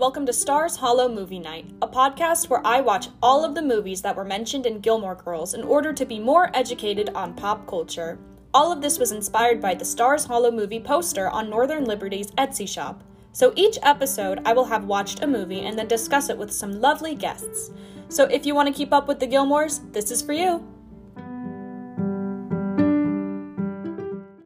welcome to Stars Hollow Movie Night, a podcast where I watch all of the movies that were mentioned in Gilmore Girls in order to be more educated on pop culture. All of this was inspired by the Stars Hollow movie poster on Northern Liberty's Etsy shop. So each episode, I will have watched a movie and then discuss it with some lovely guests. So if you want to keep up with the Gilmores, this is for you!